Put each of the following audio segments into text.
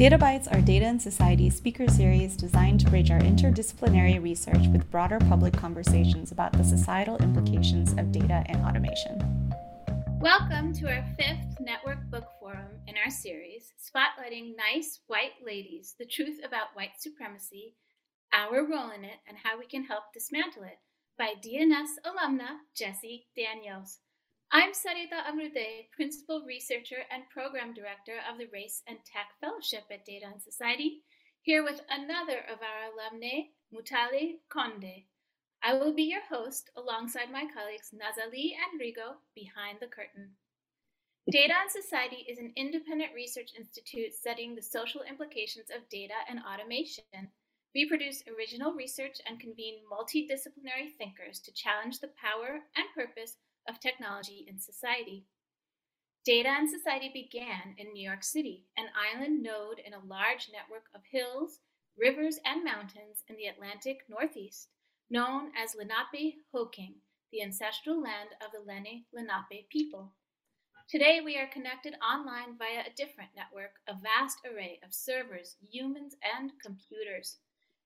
Data Bytes are Data and Society speaker series designed to bridge our interdisciplinary research with broader public conversations about the societal implications of data and automation. Welcome to our fifth Network Book Forum in our series, spotlighting Nice White Ladies, the truth about white supremacy, our role in it, and how we can help dismantle it, by DNS alumna Jessie Daniels. I'm Sareeta Amrute, Principal Researcher and Program Director of the Race and Tech Fellowship at Data and Society, here with another of our alumnae, Mutale Nkonde. I will be your host alongside my colleagues Nazali and Rigo behind the curtain. Data and Society is an independent research institute studying the social implications of data and automation. We produce original research and convene multidisciplinary thinkers to challenge the power and purpose of technology in society. Data and Society began in New York City, an island node in a large network of hills, rivers, and mountains in the Atlantic Northeast, known as Lenapehoking, the ancestral land of the Lenape people. Today, we are connected online via a different network, a vast array of servers, humans, and computers.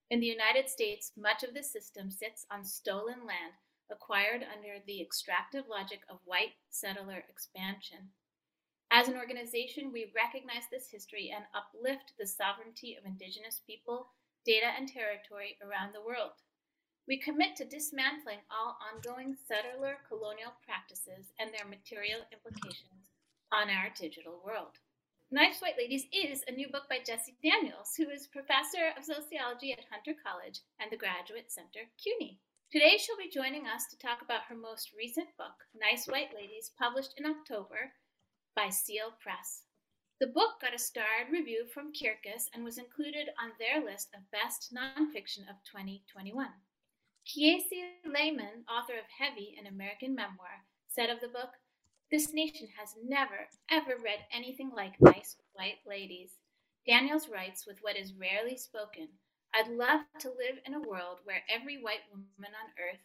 In the United States, much of this system sits on stolen land acquired under the extractive logic of white settler expansion. As an organization, we recognize this history and uplift the sovereignty of indigenous people, data, and territory around the world. We commit to dismantling all ongoing settler colonial practices and their material implications on our digital world. Nice White Ladies is a new book by Jessie Daniels, who is professor of sociology at Hunter College and the Graduate Center, CUNY. Today, she'll be joining us to talk about her most recent book, Nice White Ladies, published in October by Seal Press. The book got a starred review from Kirkus and was included on their list of best nonfiction of 2021. Jessie Lehman, author of Heavy, an American memoir, said of the book, "This nation has never, ever read anything like Nice White Ladies." Daniels writes with what is rarely spoken, "I'd love to live in a world where every white woman on earth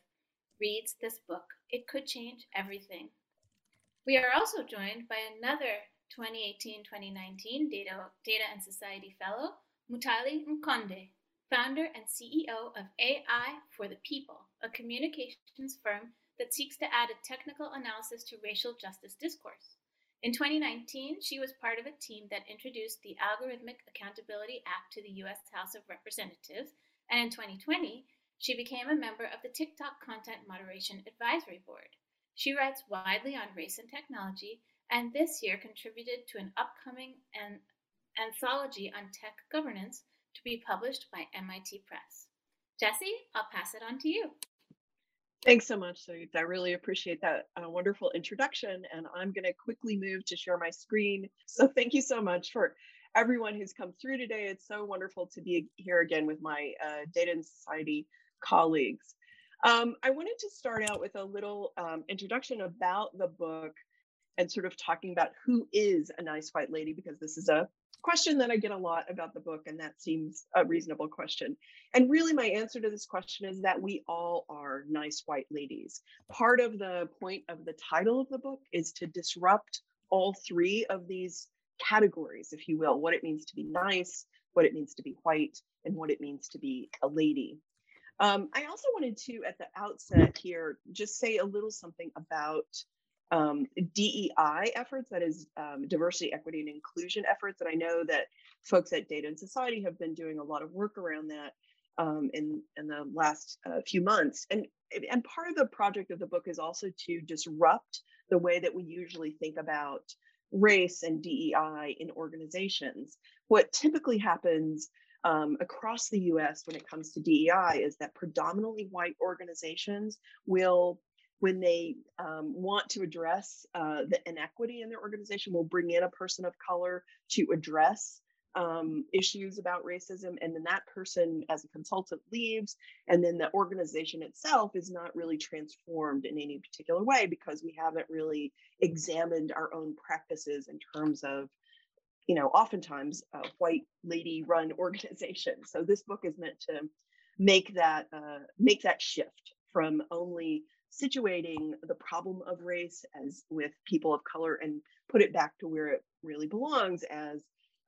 reads this book. It could change everything." We are also joined by another 2018-2019 Data and Society Fellow, Mutale Nkonde, founder and CEO of AI for the People, a communications firm that seeks to add a technical analysis to racial justice discourse. In 2019, she was part of a team that introduced the Algorithmic Accountability Act to the U.S. House of Representatives, and in 2020, she became a member of the TikTok Content Moderation Advisory Board. She writes widely on race and technology, and this year contributed to an upcoming anthology on tech governance to be published by MIT Press. Jessie, I'll pass it on to you. Thanks so much, Sareeta. I really appreciate that wonderful introduction, and I'm going to quickly move to share my screen. So thank you so much for everyone who's come through today. It's so wonderful to be here again with my Data and Society colleagues. I wanted to start out with a little introduction about the book and sort of talking about who is a nice white lady, because this is a question that I get a lot about the book, and that seems a reasonable question. And really my answer to this question is that we all are nice white ladies. Part of the point of the title of the book is to disrupt all three of these categories, if you will: what it means to be nice, what it means to be white, and what it means to be a lady. I also wanted to, at the outset here, just say a little something about DEI efforts, that is diversity, equity, and inclusion efforts. And I know that folks at Data and Society have been doing a lot of work around that in the last few months. And part of the project of the book is also to disrupt the way that we usually think about race and DEI in organizations. What typically happens across the US when it comes to DEI is that predominantly white organizations will, when they want to address the inequity in their organization, will bring in a person of color to address issues about racism. And then that person as a consultant leaves, and then the organization itself is not really transformed in any particular way, because we haven't really examined our own practices in terms of, you know, oftentimes white lady run organizations. So this book is meant to make that shift from only situating the problem of race as with people of color and put it back to where it really belongs, as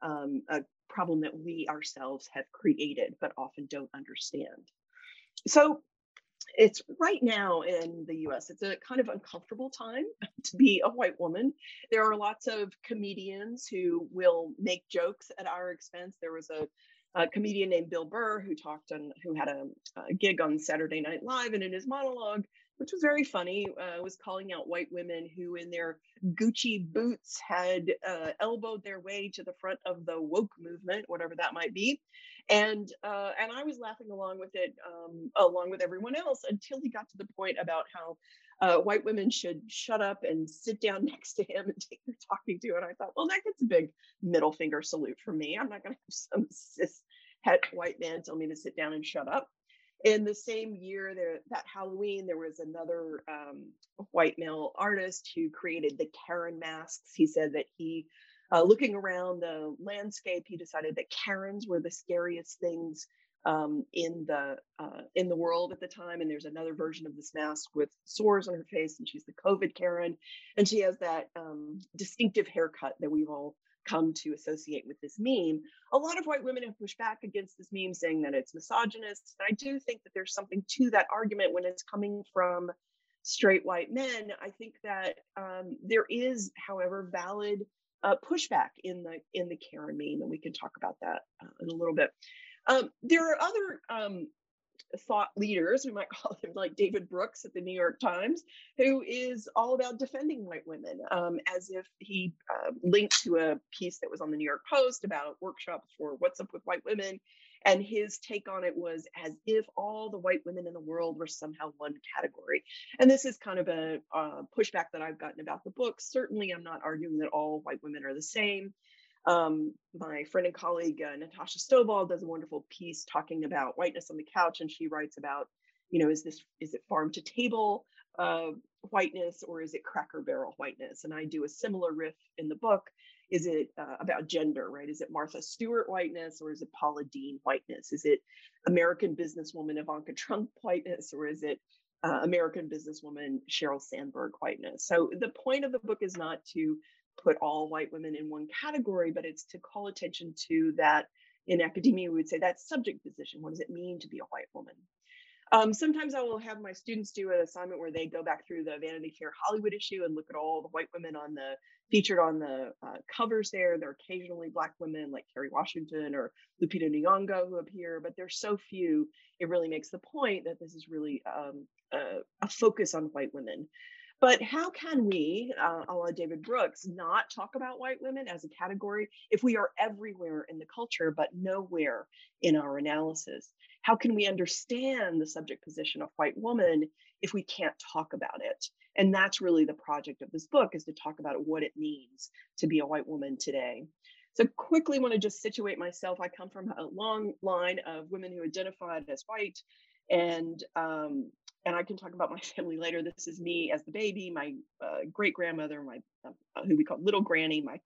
a problem that we ourselves have created, but often don't understand. So it's right now in the US, it's a kind of uncomfortable time to be a white woman. There are lots of comedians who will make jokes at our expense. There was a comedian named Bill Burr who talked on, who had a gig on Saturday Night Live, and in his monologue, which was very funny, was calling out white women who in their Gucci boots had elbowed their way to the front of the woke movement, whatever that might be. And I was laughing along with it, along with everyone else, until he got to the point about how white women should shut up and sit down next to him and take their talking to. And I thought, well, that gets a big middle finger salute from me. I'm not going to have some cis het white man tell me to sit down and shut up. In the same year, that Halloween, there was another white male artist who created the Karen masks. He said that he, looking around the landscape, he decided that Karens were the scariest things in the world at the time. And there's another version of this mask with sores on her face, and she's the COVID Karen. And she has that distinctive haircut that we've all come to associate with this meme. A lot of white women have pushed back against this meme, saying that it's misogynist. And I do think that there's something to that argument when it's coming from straight white men. I think that there is, however, valid pushback in the Karen meme, and we can talk about that in a little bit. There are other thought leaders, we might call them, like David Brooks at the New York Times, who is all about defending white women, as if he linked to a piece that was on the New York Post about workshops for what's up with white women. And his take on it was as if all the white women in the world were somehow one category. And this is kind of a pushback that I've gotten about the book. Certainly, I'm not arguing that all white women are the same. My friend and colleague, Natasha Stovall, does a wonderful piece talking about whiteness on the couch, and she writes about, you know, is it farm to table whiteness, or is it cracker barrel whiteness? And I do a similar riff in the book. Is it about gender, right? Is it Martha Stewart whiteness, or is it Paula Dean whiteness? Is it American businesswoman Ivanka Trump whiteness, or is it American businesswoman Sheryl Sandberg whiteness? So the point of the book is not to put all white women in one category, but it's to call attention to that. In academia, we would say that subject position. What does it mean to be a white woman? Sometimes I will have my students do an assignment where they go back through the Vanity Fair Hollywood issue and look at all the white women on the featured on the covers there. There are occasionally Black women like Kerry Washington or Lupita Nyong'o who appear, but there's so few. It really makes the point that this is really a focus on white women. But how can we, a la David Brooks, not talk about white women as a category if we are everywhere in the culture, but nowhere in our analysis? How can we understand the subject position of white woman if we can't talk about it? And that's really the project of this book, is to talk about what it means to be a white woman today. So quickly want to just situate myself. I come from a long line of women who identified as white, and I can talk about my family later. This is me as the baby, my great grandmother, my who we call little granny, my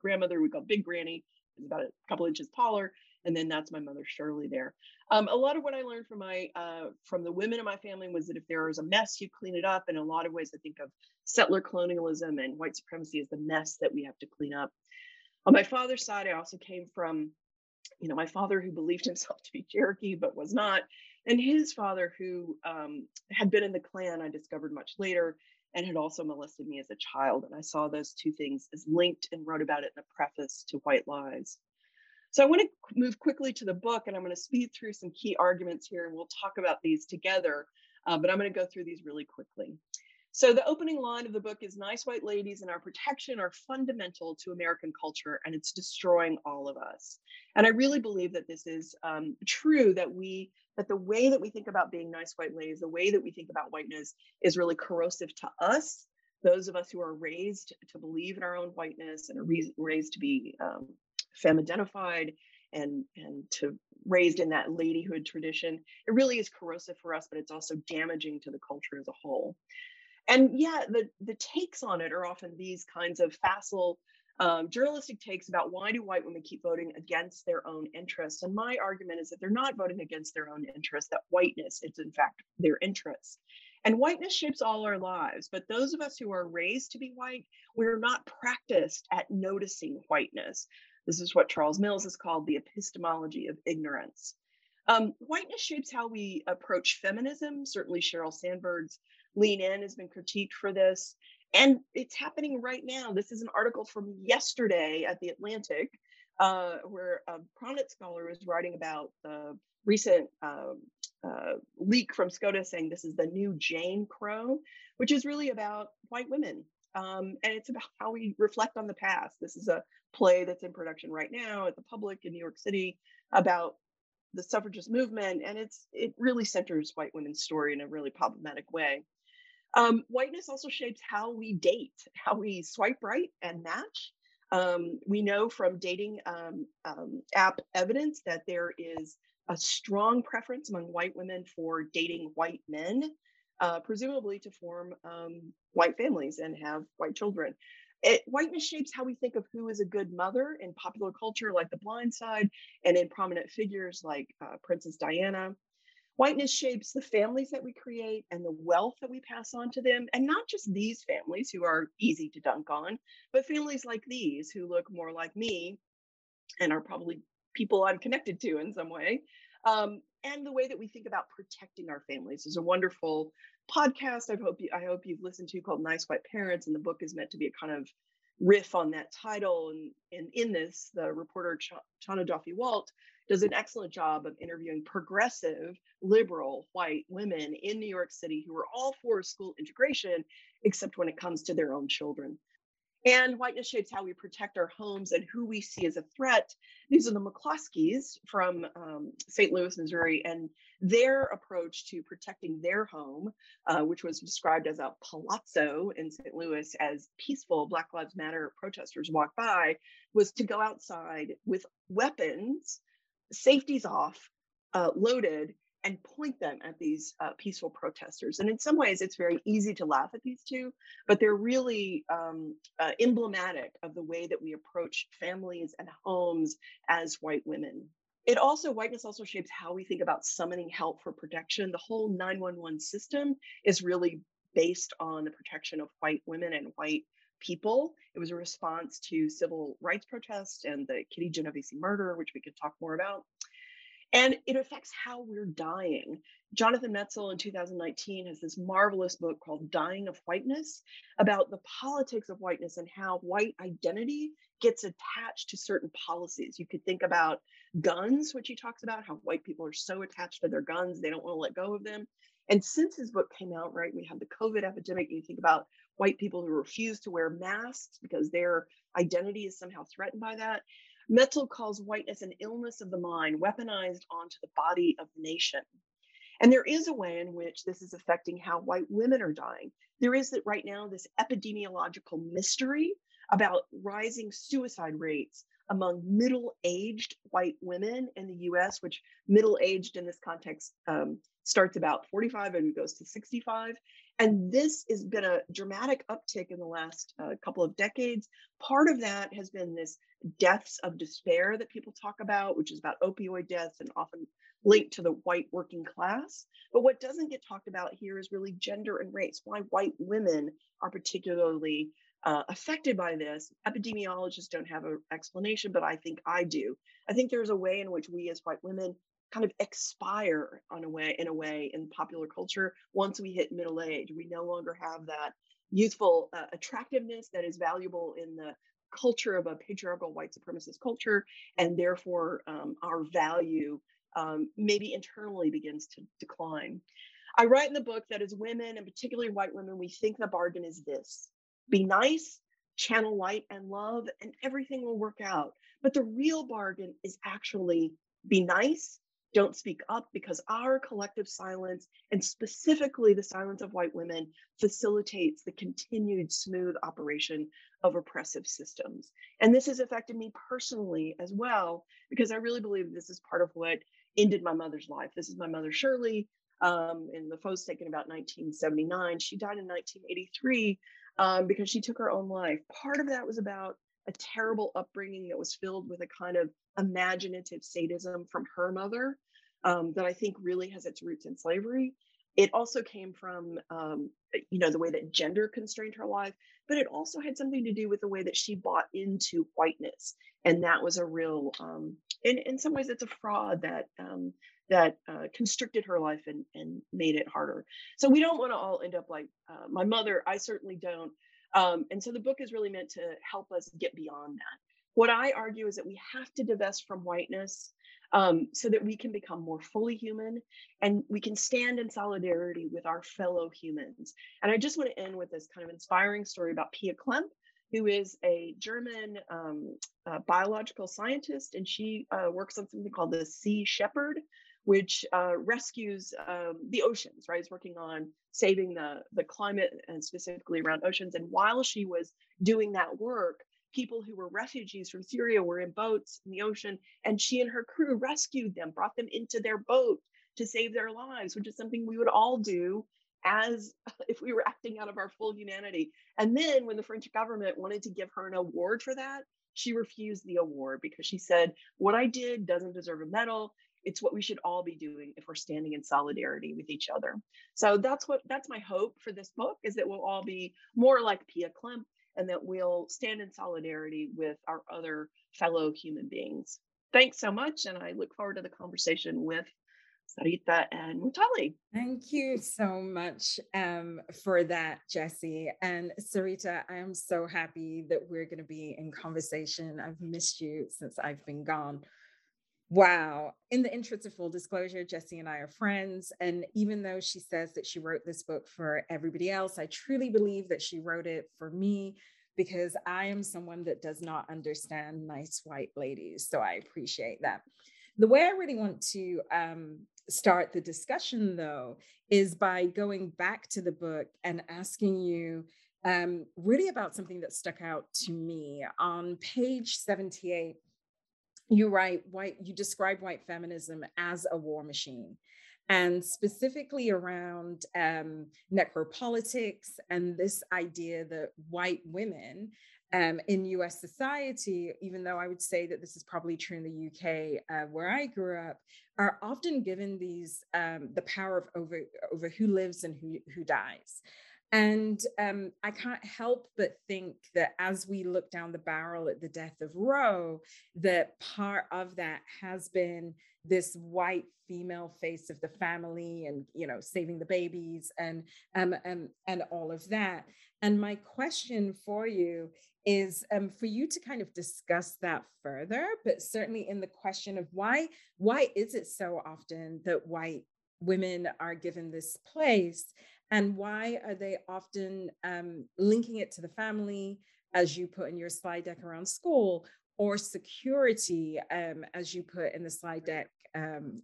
grandmother we call big granny, is about a couple inches taller, and then that's my mother Shirley there. A lot of what I learned from my from the women in my family was that if there was a mess, you clean it up. In a lot of ways, I think of settler colonialism and white supremacy as the mess that we have to clean up. On my father's side, I also came from, you know, my father who believed himself to be Cherokee but was not, and his father who had been in the Klan, I discovered much later, and had also molested me as a child. And I saw those two things as linked and wrote about it in the preface to White Lies. So I want to move quickly to the book, and I'm going to speed through some key arguments here, and we'll talk about these together, but I'm going to go through these really quickly. So the opening line of the book is, nice white ladies and our protection are fundamental to American culture, and it's destroying all of us. And I really believe that this is true, that the way that we think about being nice white ladies, the way that we think about whiteness is really corrosive to us, those of us who are raised to believe in our own whiteness and are raised to be femme-identified and to raised in that ladyhood tradition. It really is corrosive for us, but it's also damaging to the culture as a whole. And yeah, the takes on it are often these kinds of facile journalistic takes about why do white women keep voting against their own interests. And my argument is that they're not voting against their own interests, that whiteness is in fact their interests. And whiteness shapes all our lives, but those of us who are raised to be white, we're not practiced at noticing whiteness. This is what Charles Mills has called the epistemology of ignorance. Whiteness shapes how we approach feminism. Certainly Sheryl Sandberg's Lean In has been critiqued for this. And it's happening right now. This is an article from yesterday at The Atlantic, where a prominent scholar was writing about the recent leak from SCOTUS saying this is the new Jane Crow, which is really about white women. And it's about how we reflect on the past. This is a play that's in production right now at the Public in New York City about the suffragist movement. And it really centers white women's story in a really problematic way. Whiteness also shapes how we date, how we swipe right and match. We know from dating app evidence that there is a strong preference among white women for dating white men, presumably to form white families and have white children. Whiteness shapes how we think of who is a good mother in popular culture like The Blind Side and in prominent figures like Princess Diana. Whiteness shapes the families that we create and the wealth that we pass on to them. And not just these families who are easy to dunk on, but families like these who look more like me and are probably people I'm connected to in some way. And the way that we think about protecting our families. There's a wonderful podcast I hope you've listened to called Nice White Parents. And the book is meant to be a kind of riff on that title. And in this, the reporter Chana Duffy Walt does an excellent job of interviewing progressive, liberal, white women in New York City who are all for school integration, except when it comes to their own children. And whiteness shapes how we protect our homes and who we see as a threat. These are the McCloskeys from St. Louis, Missouri, and their approach to protecting their home, which was described as a palazzo in St. Louis as peaceful Black Lives Matter protesters walked by, was to go outside with weapons, safeties off, loaded, and point them at these peaceful protesters. And in some ways, it's very easy to laugh at these two, but they're really emblematic of the way that we approach families and homes as white women. Whiteness also shapes how we think about summoning help for protection. The whole 911 system is really based on the protection of white women and white people. It was a response to civil rights protests and the Kitty Genovese murder, which we could talk more about. And it affects how we're dying. Jonathan Metzl in 2019 has this marvelous book called Dying of Whiteness about the politics of whiteness and how white identity gets attached to certain policies. You could think about guns, which he talks about, how white people are so attached to their guns, they don't want to let go of them. And since his book came out, right, we have the COVID epidemic. You think about white people who refuse to wear masks because their identity is somehow threatened by that. Metzl calls whiteness an illness of the mind, weaponized onto the body of the nation. And there is a way in which this is affecting how white women are dying. There is that right now this epidemiological mystery about rising suicide rates among middle-aged white women in the US, which middle-aged in this context starts about 45 and goes to 65. And this has been a dramatic uptick in the last couple of decades. Part of that has been this deaths of despair that people talk about, which is about opioid deaths and often linked to the white working class. But what doesn't get talked about here is really gender and race, why white women are particularly affected by this. Epidemiologists don't have an explanation, but I think I do. I think there's a way in which we as white women kind of expire in a way in popular culture. Once we hit middle age, we no longer have that youthful attractiveness that is valuable in the culture of a patriarchal white supremacist culture, and therefore our value maybe internally begins to decline. I write in the book that as women, and particularly white women, we think the bargain is this: be nice, channel light and love, and everything will work out. But the real bargain is actually be nice, don't speak up, because our collective silence, and specifically the silence of white women, facilitates the continued smooth operation of oppressive systems. And this has affected me personally as well, because I really believe this is part of what ended my mother's life. This is my mother, Shirley, and the photo's taken about 1979. She died in 1983 because she took her own life. Part of that was about a terrible upbringing that was filled with a kind of imaginative sadism from her mother that I think really has its roots in slavery. It also came from, the way that gender constrained her life, but it also had something to do with the way that she bought into whiteness. And that was a real, in some ways, it's a fraud that that constricted her life and made it harder. So we don't want to all end up like my mother. I certainly don't. And so the book is really meant to help us get beyond that. What I argue is that we have to divest from whiteness so that we can become more fully human and we can stand in solidarity with our fellow humans. And I just want to end with this kind of inspiring story about Pia Klemp, who is a German biological scientist, and she works on something called the Sea Shepherd, which rescues the oceans, right? Is working on saving the climate and specifically around oceans. And while she was doing that work, people who were refugees from Syria were in boats in the ocean, and she and her crew rescued them, brought them into their boat to save their lives, which is something we would all do as if we were acting out of our full humanity. And then when the French government wanted to give her an award for that, she refused the award because she said, what I did doesn't deserve a medal. It's what we should all be doing if we're standing in solidarity with each other. So that's my hope for this book, is that we'll all be more like Pia Klemp, and that we'll stand in solidarity with our other fellow human beings. Thanks so much, and I look forward to the conversation with Sareeta and Mutale. Thank you so much for that, Jessie. And Sareeta, I am so happy that we're going to be in conversation. I've missed you since I've been gone. Wow. In the interest of full disclosure, Jessie and I are friends. And even though she says that she wrote this book for everybody else, I truly believe that she wrote it for me, because I am someone that does not understand nice white ladies. So I appreciate that. The way I really want to start the discussion, though, is by going back to the book and asking you really about something that stuck out to me. On page 78, you write, you describe white feminism as a war machine, and specifically around necropolitics and this idea that white women in US society, even though I would say that this is probably true in the UK where I grew up, are often given these the power of over who lives and who dies. And I can't help but think that as we look down the barrel at the death of Roe, that part of that has been this white female face of the family and, saving the babies and all of that. And my question for you is for you to kind of discuss that further, but certainly in the question of why is it so often that white women are given this place? And why are they often linking it to the family, as you put in your slide deck around school, or security, as you put in the slide deck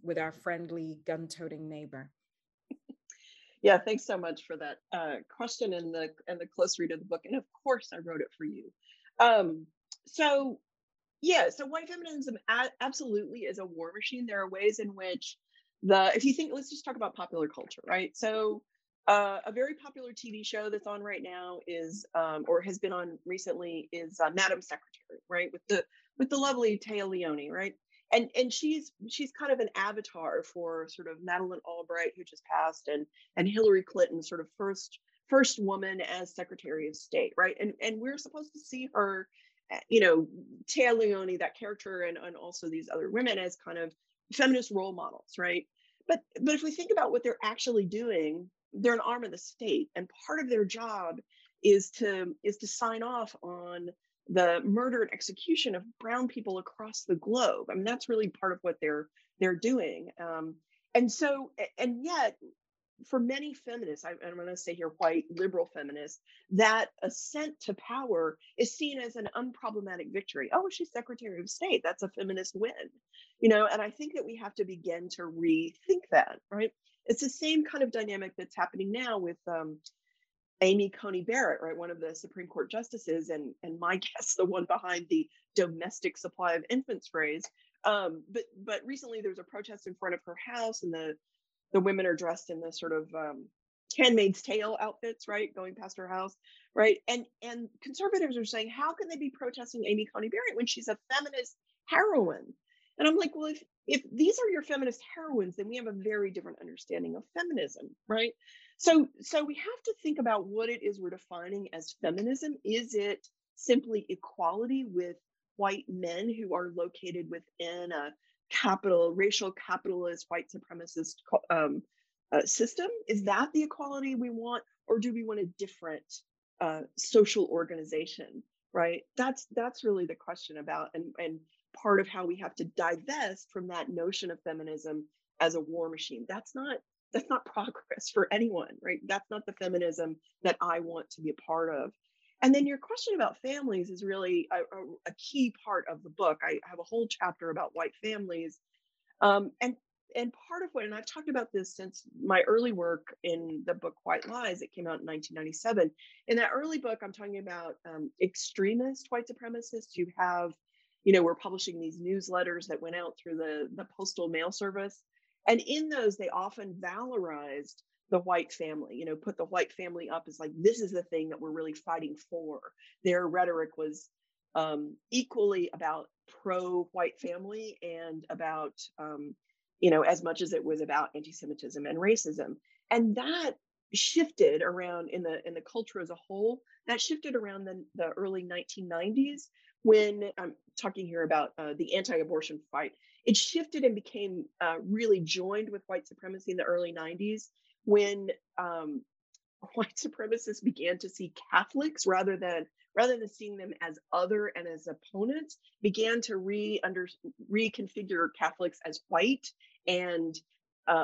with our friendly gun-toting neighbor? Yeah, thanks so much for that question and the close read of the book. And of course, I wrote it for you. So white feminism absolutely is a war machine. There are ways in which let's just talk about popular culture, right? So a very popular TV show that's on right now is, or has been on recently, is Madam Secretary, right? With the lovely Téa Leoni, right? And she's kind of an avatar for sort of Madeleine Albright, who just passed, and Hillary Clinton, sort of first woman as Secretary of State, right? And we're supposed to see her, Téa Leoni, that character, and also these other women as kind of feminist role models, right? But if we think about what they're actually doing, they're an arm of the state, and part of their job is to sign off on the murder and execution of brown people across the globe. I mean, that's really part of what they're doing. And yet, for many feminists, I'm going to say here white liberal feminists, that ascent to power is seen as an unproblematic victory. Oh, she's Secretary of State. That's a feminist win, And I think that we have to begin to rethink that, right? It's the same kind of dynamic that's happening now with Amy Coney Barrett, right? One of the Supreme Court justices, and my guess, the one behind the domestic supply of infants phrase. But recently there's a protest in front of her house, and the women are dressed in the sort of Handmaid's Tale outfits, right? Going past her house, right? And conservatives are saying, how can they be protesting Amy Coney Barrett when she's a feminist heroine? And I'm like, well, if these are your feminist heroines, then we have a very different understanding of feminism, right? So we have to think about what it is we're defining as feminism. Is it simply equality with white men who are located within a racial capitalist, white supremacist system? Is that the equality we want? Or do we want a different social organization, right? That's really the question about, and part of how we have to divest from that notion of feminism as a war machine. That's not progress for anyone, right? That's not the feminism that I want to be a part of. And then your question about families is really a key part of the book. I have a whole chapter about white families. And part of what, and I've talked about this since my early work in the book White Lies, it came out in 1997. In that early book, I'm talking about extremist white supremacists who have, we're publishing these newsletters that went out through the postal mail service. And in those, they often valorized the white family, put the white family up as like, this is the thing that we're really fighting for. Their rhetoric was equally about pro-white family and about, as much as it was about anti-Semitism and racism. And that shifted around in the culture as a whole. That shifted around the early 1990s, when I'm talking here about the anti-abortion fight. It shifted and became really joined with white supremacy in the early 90s, when white supremacists began to see Catholics, rather than seeing them as other and as opponents, began to reconfigure Catholics as white, and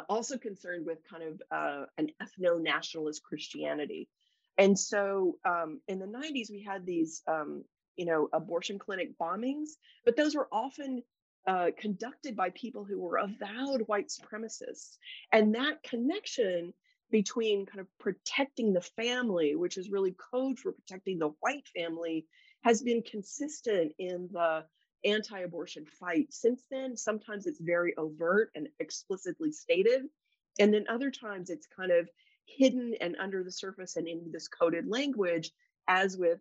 also concerned with kind of an ethno-nationalist Christianity. And so in the 90s, we had these, abortion clinic bombings, but those were often conducted by people who were avowed white supremacists. And that connection between kind of protecting the family, which is really code for protecting the white family, has been consistent in the anti-abortion fight since then. Sometimes it's very overt and explicitly stated. And then other times it's kind of hidden and under the surface and in this coded language, as with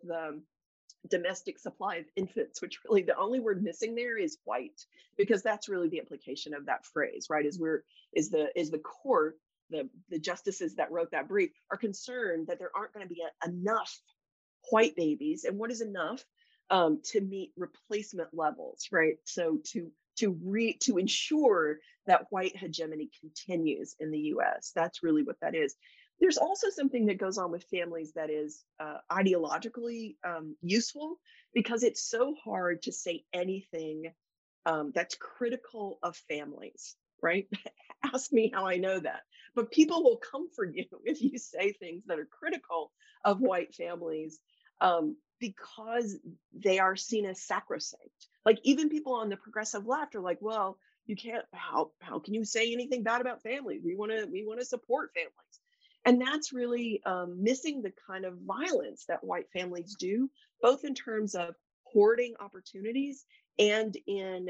domestic supply of infants, which really the only word missing there is white, because that's really the implication of that phrase, right? Is the court, the justices that wrote that brief are concerned that there aren't going to be enough white babies, and what is enough to meet replacement levels, right? So to ensure that white hegemony continues in the U.S. That's really what that is. There's also something that goes on with families that is ideologically useful, because it's so hard to say anything that's critical of families, right? Ask me how I know that. But people will come for you if you say things that are critical of white families because they are seen as sacrosanct. Like even people on the progressive left are like, well, you can't, how can you say anything bad about families? We want to support families. And that's really missing the kind of violence that white families do, both in terms of hoarding opportunities and in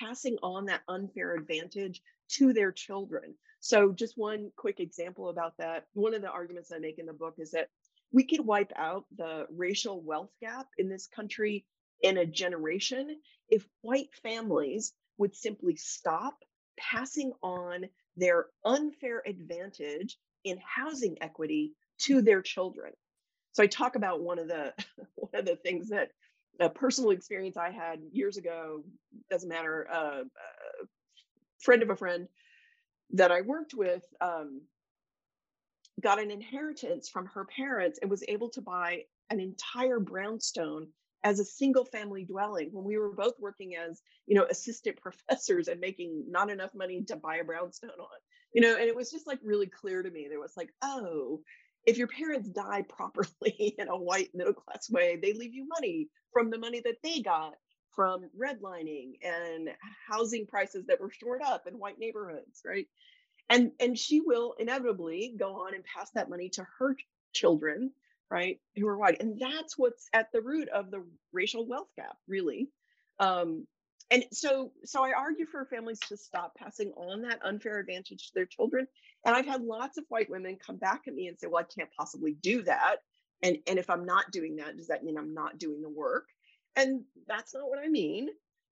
passing on that unfair advantage to their children. So just one quick example about that. One of the arguments I make in the book is that we could wipe out the racial wealth gap in this country in a generation if white families would simply stop passing on their unfair advantage in housing equity to their children. So I talk about one of the things that a personal experience I had years ago, doesn't matter, a friend of a friend that I worked with got an inheritance from her parents and was able to buy an entire brownstone as a single family dwelling when we were both working as, assistant professors and making not enough money to buy a brownstone on. And it was just like really clear to me. There was like, oh, if your parents die properly in a white middle-class way, they leave you money from the money that they got from redlining and housing prices that were shored up in white neighborhoods, right? And she will inevitably go on and pass that money to her children, right, who are white. And that's what's at the root of the racial wealth gap, really. And so I argue for families to stop passing on that unfair advantage to their children. And I've had lots of white women come back at me and say, well, I can't possibly do that. And if I'm not doing that, does that mean I'm not doing the work? And that's not what I mean.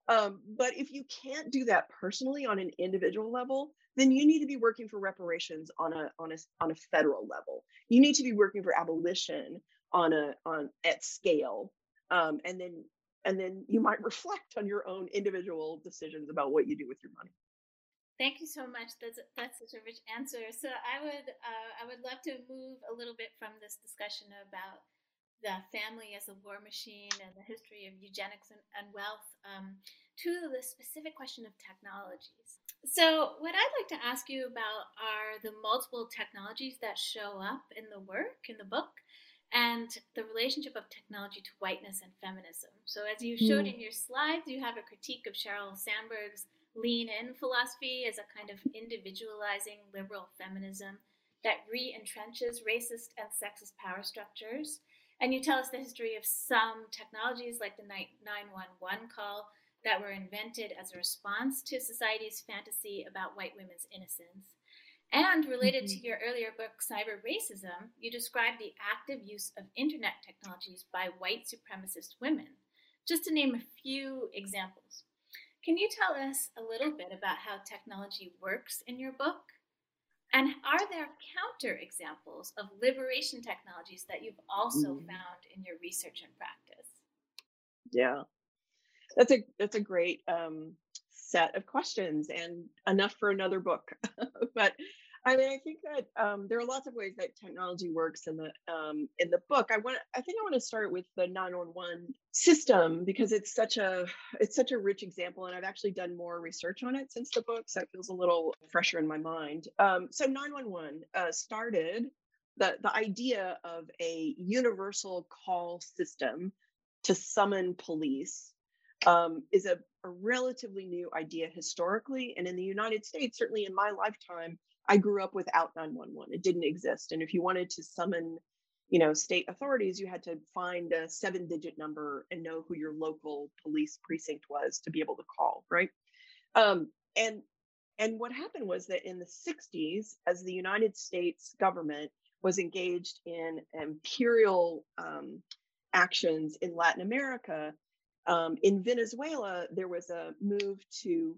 But if you can't do that personally on an individual level, then you need to be working for reparations on a federal level. You need to be working for abolition at scale, and then you might reflect on your own individual decisions about what you do with your money. Thank you so much. That's such a rich answer. So I would love to move a little bit from this discussion about the family as a war machine and the history of eugenics and wealth to the specific question of technologies. So what I'd like to ask you about are the multiple technologies that show up in the work, in the book, and the relationship of technology to whiteness and feminism. So as you showed in your slides, you have a critique of Sheryl Sandberg's lean in philosophy as a kind of individualizing liberal feminism that re-entrenches racist and sexist power structures. And you tell us the history of some technologies like the 911 call that were invented as a response to society's fantasy about white women's innocence. And related to your earlier book, Cyber Racism, you describe the active use of internet technologies by white supremacist women, just to name a few examples. Can you tell us a little bit about how technology works in your book? And are there counterexamples of liberation technologies that you've also found in your research and practice? Yeah, that's a great set of questions, and enough for another book. But I mean, I think that there are lots of ways that technology works in the book. I want to start with the 911 system because it's such a rich example, and I've actually done more research on it since the book, so it feels a little fresher in my mind. So 911 started the idea of a universal call system to summon police is a relatively new idea historically, and in the United States, certainly in my lifetime. I grew up without 911. It didn't exist. And if you wanted to summon, state authorities, you had to find a 7-digit number and know who your local police precinct was to be able to call, right? And what happened was that in the 60s, as the United States government was engaged in imperial actions in Latin America, in Venezuela, there was a move to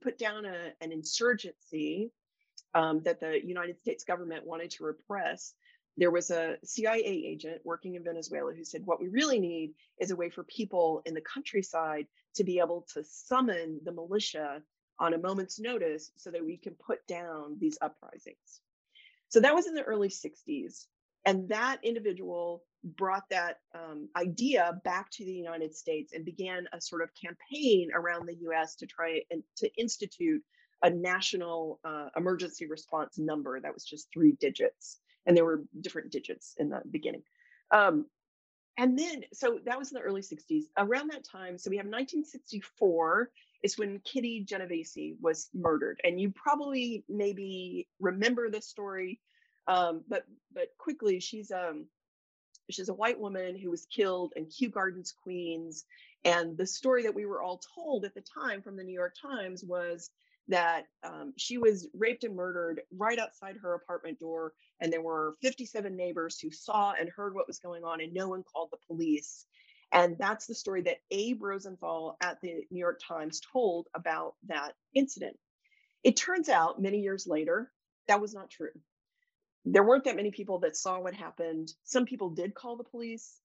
put down an insurgency that the United States government wanted to repress. There was a CIA agent working in Venezuela who said, what we really need is a way for people in the countryside to be able to summon the militia on a moment's notice so that we can put down these uprisings. So that was in the early 60s. And that individual brought that idea back to the United States and began a sort of campaign around the US to try and to institute a national emergency response number that was just 3 digits. And there were different digits in the beginning. So that was in the early 60s. Around that time, so we have 1964 is when Kitty Genovese was murdered. And you probably maybe remember this story, but quickly, she's a white woman who was killed in Kew Gardens, Queens. And the story that we were all told at the time from the New York Times was that she was raped and murdered right outside her apartment door. And there were 57 neighbors who saw and heard what was going on, and no one called the police. And that's the story that Abe Rosenthal at the New York Times told about that incident. It turns out many years later, that was not true. There weren't that many people that saw what happened. Some people did call the police.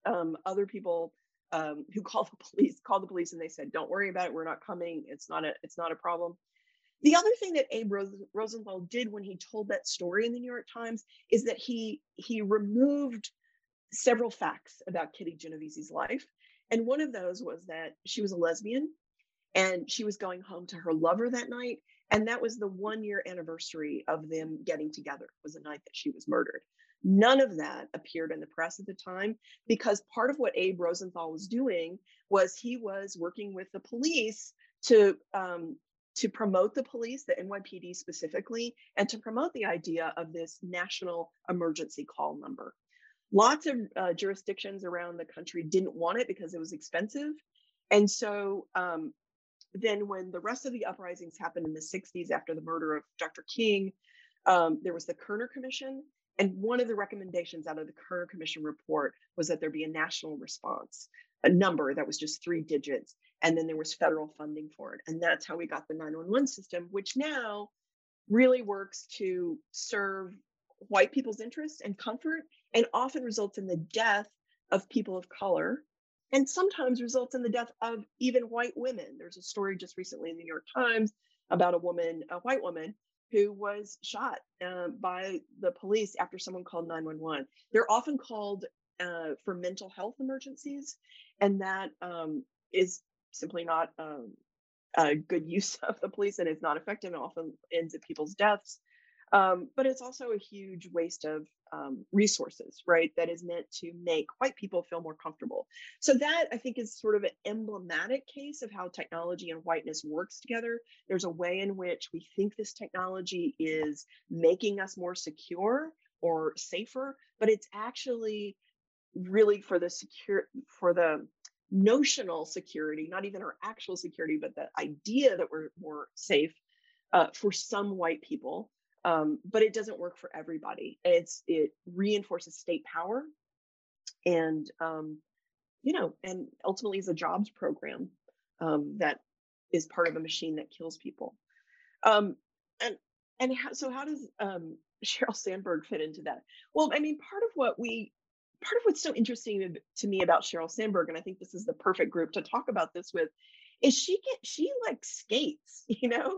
Other people who called the police and they said, don't worry about it. We're not coming. It's not a problem. The other thing that Abe Rosenthal did when he told that story in the New York Times is that he removed several facts about Kitty Genovese's life. And one of those was that she was a lesbian and she was going home to her lover that night. And that was the 1-year anniversary of them getting together, was the night that she was murdered. None of that appeared in the press at the time, because part of what Abe Rosenthal was doing was he was working with the police to promote the police, the NYPD specifically, and to promote the idea of this national emergency call number. Lots of jurisdictions around the country didn't want it because it was expensive. And so, then when the rest of the uprisings happened in the 60s after the murder of Dr. King, there was the Kerner Commission. And one of the recommendations out of the Kerner Commission report was that there be a national response a number that was just 3 digits. And then there was federal funding for it. And that's how we got the 911 system, which now really works to serve white people's interests and comfort, and often results in the death of people of color, and sometimes results in the death of even white women. There's a story just recently in the New York Times about a woman, a white woman, who was shot by the police after someone called 911. They're often called for mental health emergencies, and that is simply not a good use of the police, and it's not effective and often ends at people's deaths. But it's also a huge waste of resources, right? That is meant to make white people feel more comfortable. So that, I think, is sort of an emblematic case of how technology and whiteness works together. There's a way in which we think this technology is making us more secure or safer, but it's actually really for the notional security, not even our actual security, but the idea that we're more safe for some white people. But it doesn't work for everybody. It reinforces state power, and and ultimately is a jobs program that is part of a machine that kills people. So how does Sheryl Sandberg fit into that? Well, I mean, part of what's so interesting to me about Sheryl Sandberg, and I think this is the perfect group to talk about this with, is she skates,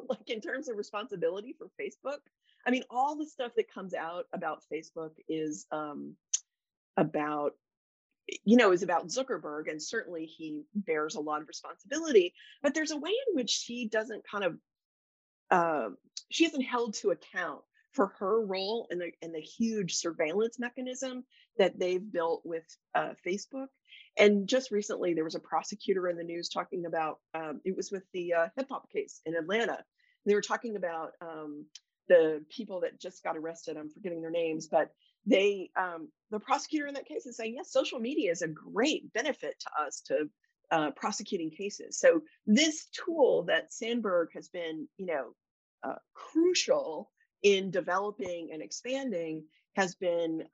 like in terms of responsibility for Facebook. I mean, all the stuff that comes out about Facebook is about Zuckerberg, and certainly he bears a lot of responsibility, but there's a way in which she doesn't she isn't held to account for her role in the huge surveillance mechanism that they've built with Facebook. And just recently, there was a prosecutor in the news talking about, it was with the hip hop case in Atlanta. They were talking about the people that just got arrested. I'm forgetting their names, but they, the prosecutor in that case is saying, yes, social media is a great benefit to us to prosecuting cases. So this tool that Sandberg has been, crucial in developing and expanding has been,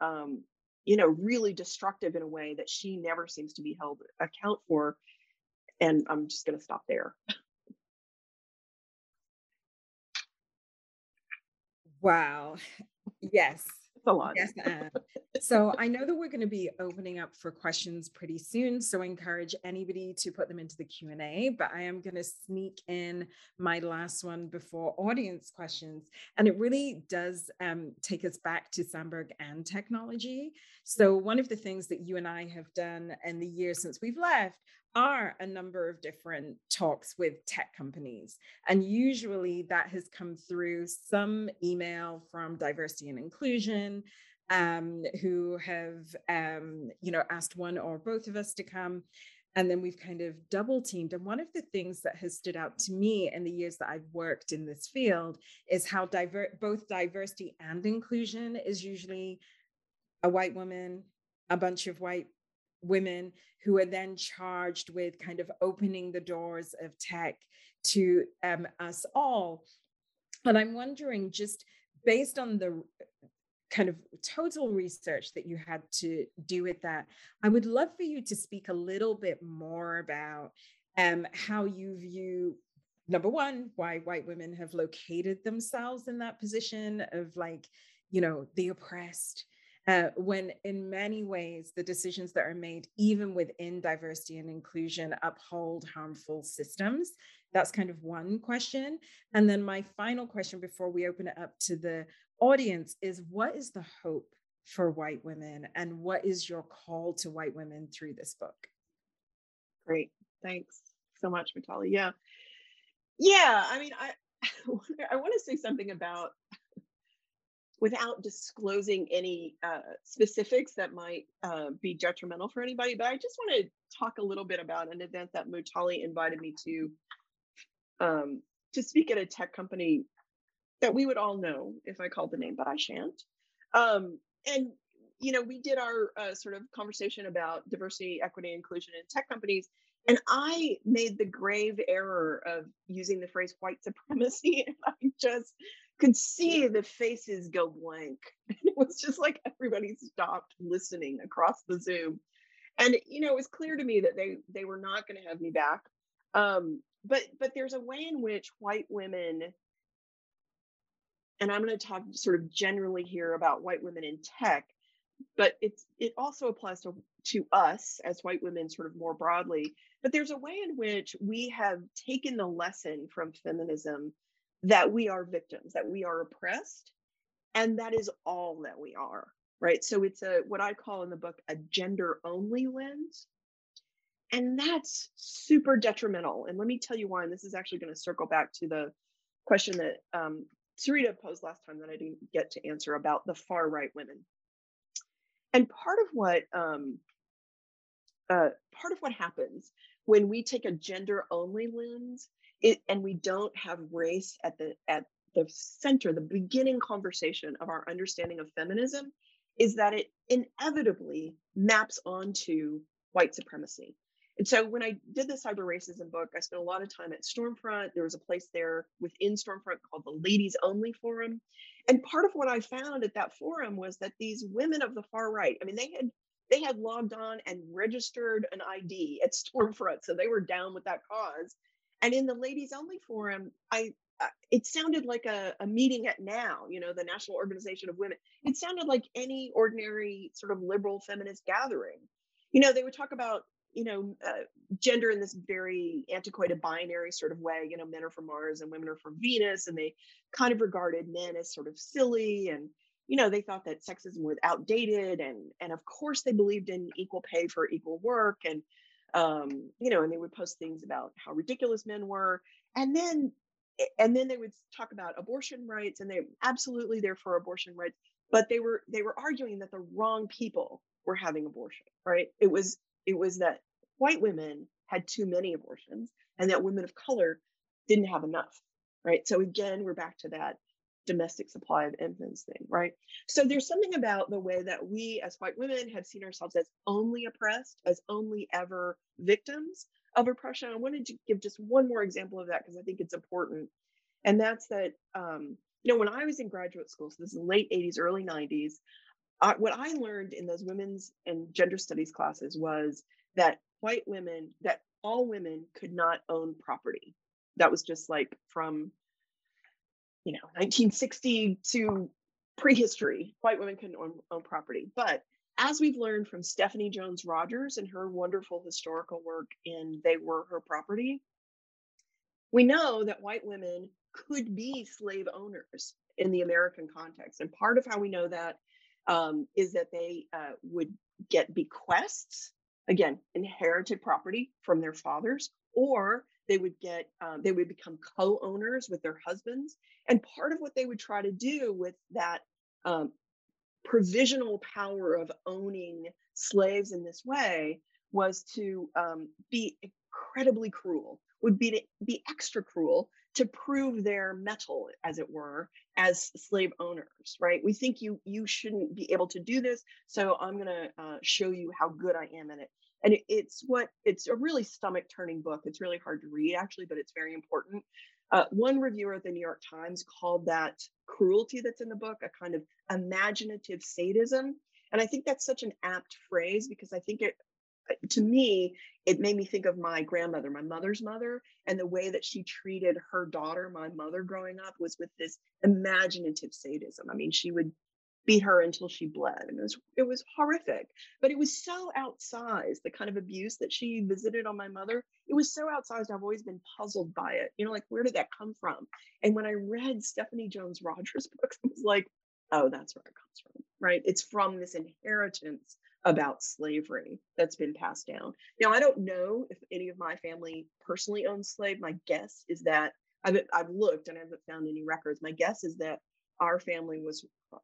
really destructive in a way that she never seems to be held account for. And I'm just going to stop there. Wow. Yes. It's a lot. Yes. So I know that we're going to be opening up for questions pretty soon. So I encourage anybody to put them into the Q&A, but I am going to sneak in my last one before audience questions. And it really does take us back to Sandberg and technology. So one of the things that you and I have done in the year since we've left are a number of different talks with tech companies. And usually that has come through some email from diversity and inclusion, who have, asked one or both of us to come. And then we've kind of double teamed. And one of the things that has stood out to me in the years that I've worked in this field is how both diversity and inclusion is usually a white woman, a bunch of white women who are then charged with kind of opening the doors of tech to us all. And I'm wondering, just based on the kind of total research that you had to do with that, I would love for you to speak a little bit more about how you view, number one, why white women have located themselves in that position of the oppressed, when in many ways, the decisions that are made, even within diversity and inclusion, uphold harmful systems. That's kind of one question. And then my final question before we open it up to the audience is, what is the hope for white women? And what is your call to white women through this book? Great. Thanks so much, Mutale. Yeah. I mean, I want to say something about, without disclosing any specifics that might be detrimental for anybody, but I just want to talk a little bit about an event that Mutale invited me to speak at, a tech company that we would all know if I called the name, but I shan't. We did our sort of conversation about diversity, equity, inclusion in tech companies. And I made the grave error of using the phrase white supremacy, and I just could see the faces go blank. And it was just like everybody stopped listening across the Zoom. And, you know, it was clear to me that they were not going to have me back. But there's a way in which white women, and I'm going to talk sort of generally here about white women in tech, but it also applies to us as white women sort of more broadly. But there's a way in which we have taken the lesson from feminism that we are victims, that we are oppressed, and that is all that we are, right? So it's what I call in the book a gender-only lens, and that's super detrimental. And let me tell you why, and this is actually going to circle back to the question that Sareeta posed last time that I didn't get to answer about the far-right women. And part of what happens when we take a gender-only lens and we don't have race at the center, the beginning conversation of our understanding of feminism, is that it inevitably maps onto white supremacy. And so when I did the Cyber Racism book, I spent a lot of time at Stormfront. There was a place there within Stormfront called the Ladies Only Forum. And part of what I found at that forum was that these women of the far right, I mean, they had logged on and registered an ID at Stormfront. So they were down with that cause. And in the Ladies Only Forum, it sounded like a meeting at NOW, you know, the National Organization of Women. It sounded like any ordinary sort of liberal feminist gathering. You know, they would talk about, you know, gender in this very antiquated binary sort of way, you know, men are from Mars and women are from Venus, and they kind of regarded men as sort of silly, and, you know, they thought that sexism was outdated, and of course they believed in equal pay for equal work, and, you know, and they would post things about how ridiculous men were, and then they would talk about abortion rights, and they're absolutely there for abortion rights, but they were arguing that the wrong people were having abortion, right? It was that white women had too many abortions and that women of color didn't have enough, right? So again, we're back to that domestic supply of infants thing, right? So there's something about the way that we as white women have seen ourselves as only oppressed, as only ever victims of oppression. I wanted to give just one more example of that because I think it's important. And that's that, you know, when I was in graduate school, so this is the late 80s, early 90s, what I learned in those women's and gender studies classes was that white women, that all women could not own property. That was just like from, you know, 1960 to prehistory, white women couldn't own property. But as we've learned from Stephanie Jones Rogers and her wonderful historical work in They Were Her Property, we know that white women could be slave owners in the American context. And part of how we know that is that they would get bequests, again, inherited property from their fathers, or they would become co-owners with their husbands. And part of what they would try to do with that provisional power of owning slaves in this way was to be incredibly cruel, would be to be extra cruel to prove their mettle, as it were, as slave owners, right? We think you shouldn't be able to do this, so I'm gonna show you how good I am in it. And it's a really stomach-turning book. It's really hard to read, actually, but it's very important. One reviewer at the New York Times called that cruelty that's in the book a kind of imaginative sadism. And I think that's such an apt phrase because I think to me, it made me think of my grandmother, my mother's mother, and the way that she treated her daughter, my mother, growing up was with this imaginative sadism. I mean, she would beat her until she bled, and it was horrific, but it was so outsized, the kind of abuse that she visited on my mother. It was so outsized, I've always been puzzled by it. You know, like, where did that come from? And when I read Stephanie Jones Rogers' books, I was like, oh, that's where it comes from, right? It's from this inheritance about slavery that's been passed down. Now, I don't know if any of my family personally owned slaves. My guess is that I've looked and I haven't found any records. My guess is that our family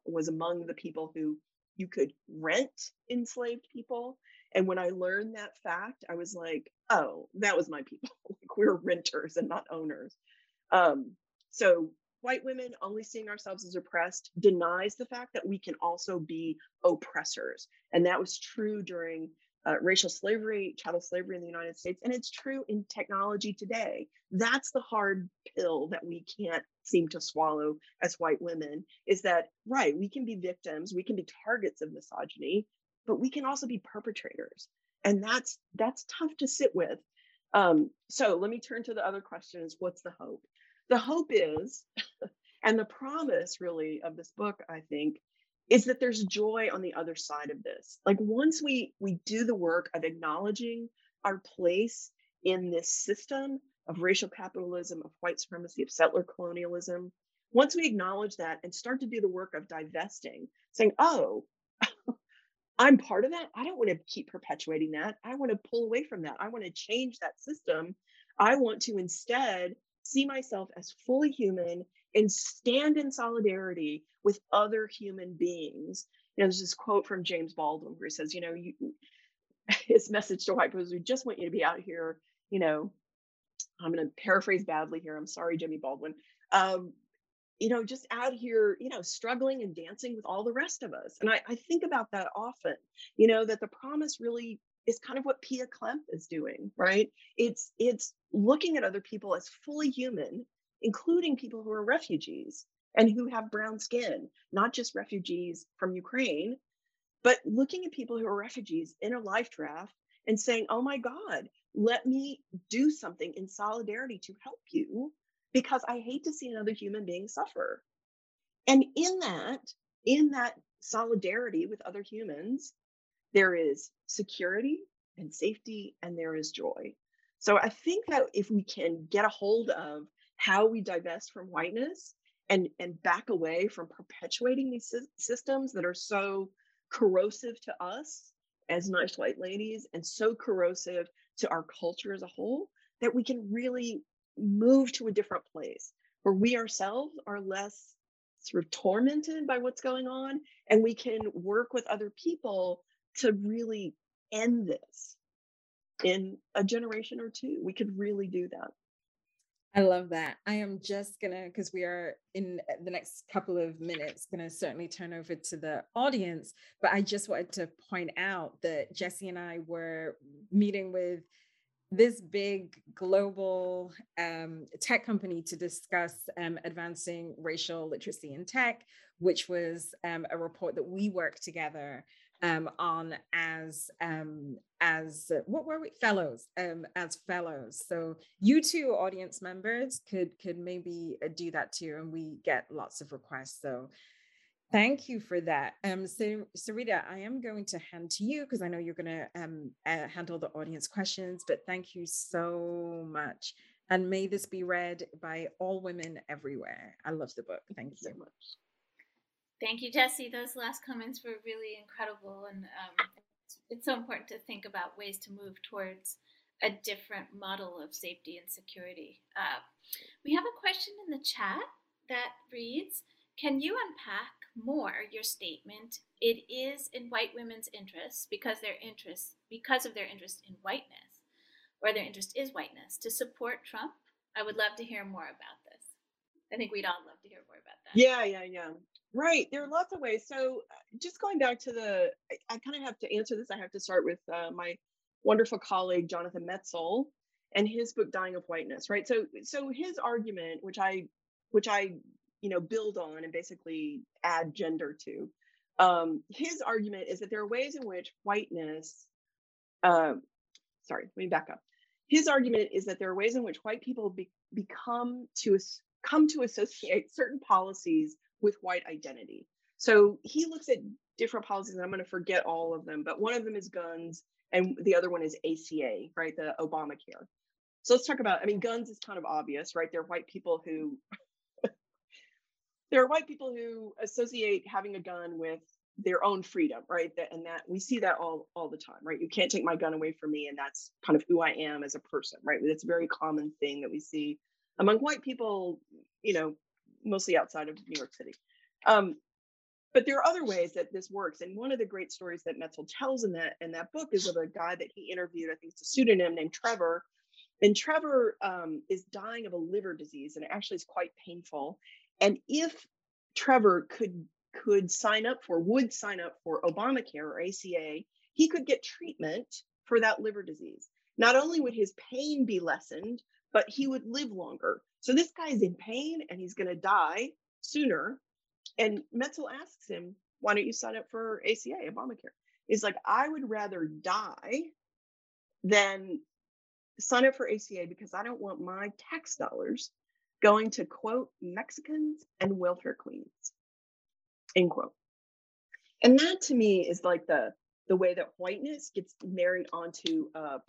was among the people who you could rent enslaved people. And when I learned that fact, I was like, oh, that was my people. Like, we were renters and not owners. So white women only seeing ourselves as oppressed denies the fact that we can also be oppressors. And that was true during racial slavery, chattel slavery in the United States. And it's true in technology today. That's the hard pill that we can't seem to swallow as white women, is that, right, we can be victims, we can be targets of misogyny, but we can also be perpetrators. And that's tough to sit with. So let me turn to the other question is, what's the hope? The hope is, and the promise really of this book, I think, is that there's joy on the other side of this. Like once we do the work of acknowledging our place in this system of racial capitalism, of white supremacy, of settler colonialism, once we acknowledge that and start to do the work of divesting, saying, oh, I'm part of that. I don't want to keep perpetuating that. I want to pull away from that. I want to change that system. I want to instead see myself as fully human and stand in solidarity with other human beings. You know, there's this quote from James Baldwin where he says, you know, his message to white folks, we just want you to be out here, you know, I'm going to paraphrase badly here. I'm sorry, Jimmy Baldwin. You know, just out here, you know, struggling and dancing with all the rest of us. And I think about that often, you know, that the promise really is kind of what Pia Klemp is doing, right? It's looking at other people as fully human, including people who are refugees and who have brown skin, not just refugees from Ukraine, but looking at people who are refugees in a life raft and saying, oh my God, let me do something in solidarity to help you, because I hate to see another human being suffer. And in that solidarity with other humans, there is security and safety, and there is joy. So I think that if we can get a hold of how we divest from whiteness and back away from perpetuating these systems that are so corrosive to us as nice white ladies and so corrosive to our culture as a whole, that we can really move to a different place where we ourselves are less sort of tormented by what's going on, and we can work with other people to really end this in a generation or two. We could really do that. I love that. I am just gonna, because we are in the next couple of minutes, gonna certainly turn over to the audience, but I just wanted to point out that Jessie and I were meeting with this big global tech company to discuss advancing racial literacy in tech, which was a report that we worked together on as what were we? Fellows, as fellows. So you two audience members could maybe do that too, and we get lots of requests. So thank you for that. So Sareeta, I am going to hand to you because I know you're going to handle the audience questions, but thank you so much. And may this be read by all women everywhere. I love the book. Thank you so much. Thank you, Jessie. Those last comments were really incredible. And it's so important to think about ways to move towards a different model of safety and security. We have a question in the chat that reads, can you unpack more your statement, it is in white women's interests because of their interest in whiteness, or their interest is whiteness, to support Trump? I would love to hear more about this. I think we'd all love to hear more about that. Yeah. Right. There are lots of ways. So just going back to the, I kind of have to answer this. I have to start with my wonderful colleague, Jonathan Metzl, and his book, Dying of Whiteness, right? So his argument, which I you know, build on and basically add gender to. His argument is that there are ways in which whiteness, let me back up. His argument is that there are ways in which white people come to associate certain policies with white identity. So he looks at different policies, and I'm going to forget all of them, but one of them is guns, and the other one is ACA, right? The Obamacare. So let's talk about, I mean, guns is kind of obvious, right? There are white people who associate having a gun with their own freedom, right? And that we see that all the time, right? You can't take my gun away from me, and that's kind of who I am as a person, right? That's a very common thing that we see among white people, you know, mostly outside of New York City. But there are other ways that this works. And one of the great stories that Metzl tells in that book is of a guy that he interviewed, I think it's a pseudonym, named Trevor. And Trevor is dying of a liver disease, and it actually is quite painful. And if Trevor would sign up for Obamacare or ACA, he could get treatment for that liver disease. Not only would his pain be lessened, but he would live longer. So this guy is in pain and he's going to die sooner. And Metzl asks him, why don't you sign up for ACA, Obamacare? He's like, I would rather die then sign up for ACA, because I don't want my tax dollars going to, quote, Mexicans and welfare queens, end quote. And that to me is like the way that whiteness gets married onto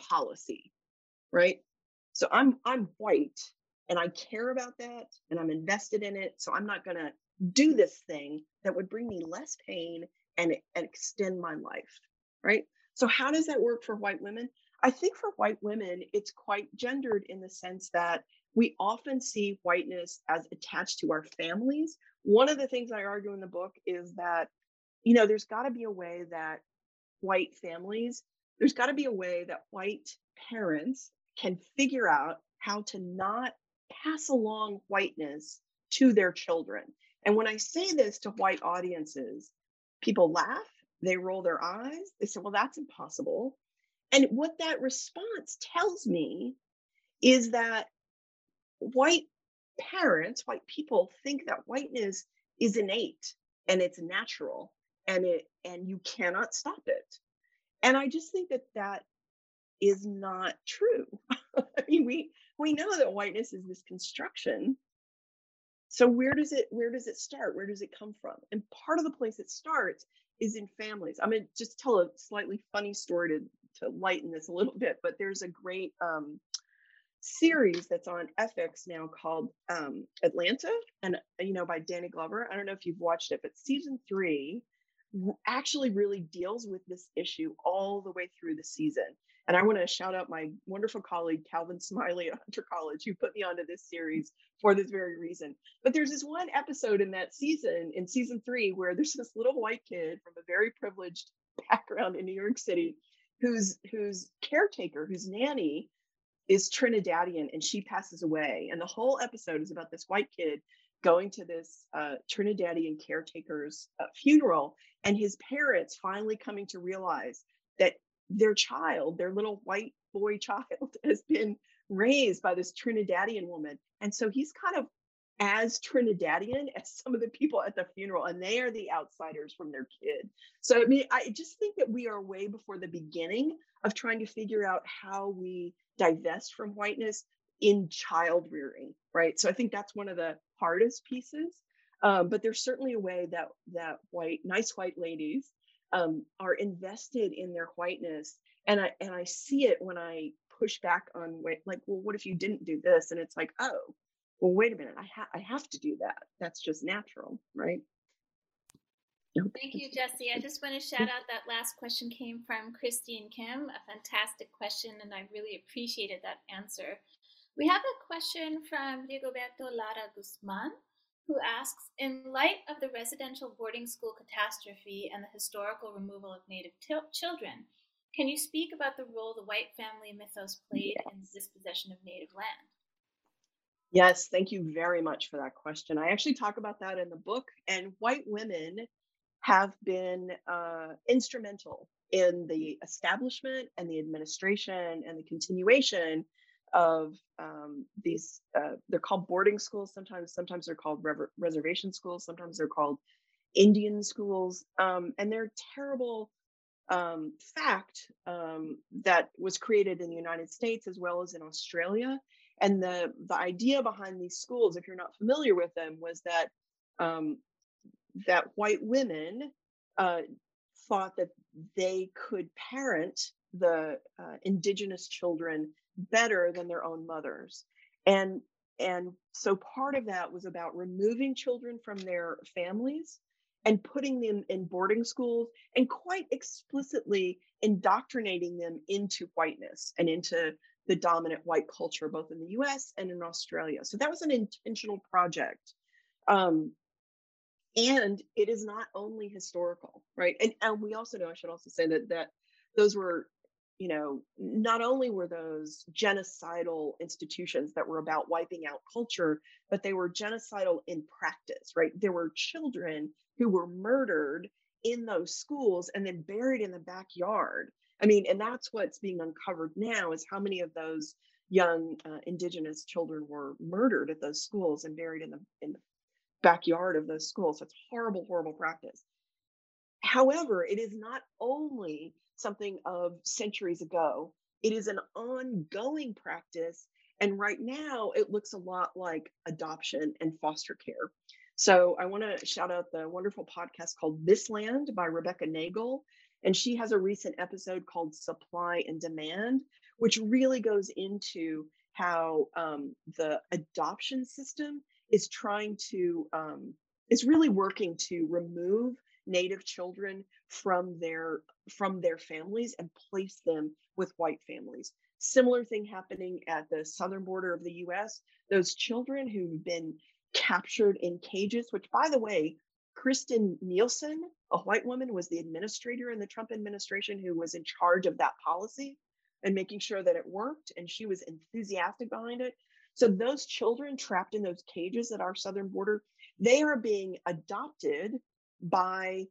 policy, right? So I'm white and I care about that and I'm invested in it. So I'm not going to do this thing that would bring me less pain and extend my life, right? So how does that work for white women? I think for white women, it's quite gendered in the sense that we often see whiteness as attached to our families. One of the things I argue in the book is that, you know, there's got to be a way that white families, there's got to be a way that white parents can figure out how to not pass along whiteness to their children. And when I say this to white audiences, people laugh, they roll their eyes, they say, well, that's impossible. And what that response tells me is that white parents, white people think that whiteness is innate and it's natural and you cannot stop it. And I just think that that is not true. I mean, we know that whiteness is this construction. So where does it start? Where does it come from? And part of the place it starts is in families. I'm going to just tell a slightly funny story to lighten this a little bit, but there's a great series that's on FX now called Atlanta, and you know, by Danny Glover. I don't know if you've watched it, but season 3 actually really deals with this issue all the way through the season. And I want to shout out my wonderful colleague, Calvin Smiley at Hunter College, who put me onto this series for this very reason. But there's this one episode in that season, in season 3, where there's this little white kid from a very privileged background in New York City whose caretaker, whose nanny is Trinidadian, and she passes away. And the whole episode is about this white kid going to this Trinidadian caretaker's funeral, and his parents finally coming to realize that their child, their little white boy child, has been raised by this Trinidadian woman. And so he's kind of as Trinidadian as some of the people at the funeral, and they are the outsiders from their kid. So I mean, I just think that we are way before the beginning of trying to figure out how we divest from whiteness in child rearing, right? So I think that's one of the hardest pieces. But there's certainly a way that nice white ladies are invested in their whiteness, and I see it when I push back on like, well, what if you didn't do this? And it's like, oh, well, wait a minute, I have to do that. That's just natural, right? Thank you, Jessie. I just want to shout out that last question came from Christine Kim, a fantastic question, and I really appreciated that answer. We have a question from Rigoberto Lara Guzman, who asks, in light of the residential boarding school catastrophe and the historical removal of Native children, can you speak about the role the white family mythos played in the dispossession of Native land? Yes, thank you very much for that question. I actually talk about that in the book, and white women have been instrumental in the establishment and the administration and the continuation of these, they're called boarding schools sometimes they're called reservation schools, sometimes they're called Indian schools. And they're terrible fact that was created in the United States as well as in Australia. And the idea behind these schools, if you're not familiar with them, was that that white women thought that they could parent the indigenous children better than their own mothers. And so part of that was about removing children from their families and putting them in boarding schools and quite explicitly indoctrinating them into whiteness and into the dominant white culture, both in the US and in Australia. So that was an intentional project. And it is not only historical, right? And we also know, I should also say that those were, you know, not only were those genocidal institutions that were about wiping out culture, but they were genocidal in practice, right? There were children who were murdered in those schools and then buried in the backyard. I mean, and that's what's being uncovered now, is how many of those young indigenous children were murdered at those schools and buried in the backyard of those schools. So it's horrible, horrible practice. However, it is not only something of centuries ago It is an ongoing practice. And right now it looks a lot like adoption and foster care. So I want to shout out the wonderful podcast called This Land by Rebecca Nagel. And she has a recent episode called Supply and Demand, which really goes into how the adoption system is trying to, is really working to remove Native children from their families and place them with white families. Similar thing happening at the southern border of the US. Those children who've been captured in cages, which by the way, Kristen Nielsen, a white woman, was the administrator in the Trump administration who was in charge of that policy and making sure that it worked. And she was enthusiastic behind it. So those children trapped in those cages at our southern border, they are being adopted by